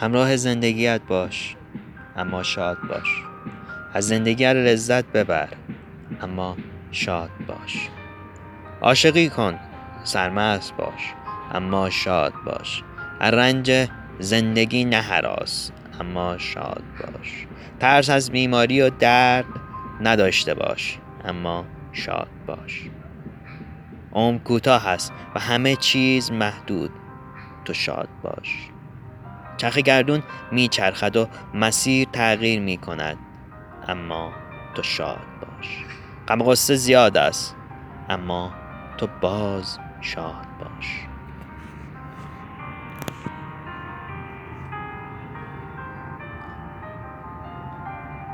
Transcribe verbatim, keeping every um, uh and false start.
همراه زندگیت باش، اما شاد باش. از زندگی لذت ببر، اما شاد باش. عاشقی کن، سرمست باش، اما شاد باش. از رنج زندگی نهراس، اما شاد باش. ترس از بیماری و درد نداشته باش، اما شاد باش. عمر کوتاه است و همه چیز محدود، تو شاد باش. چرخ گردون میچرخد و مسیر تغییر میکند، اما تو شاد باش. غم و غصه زیاد است، اما تو باز شاد باش.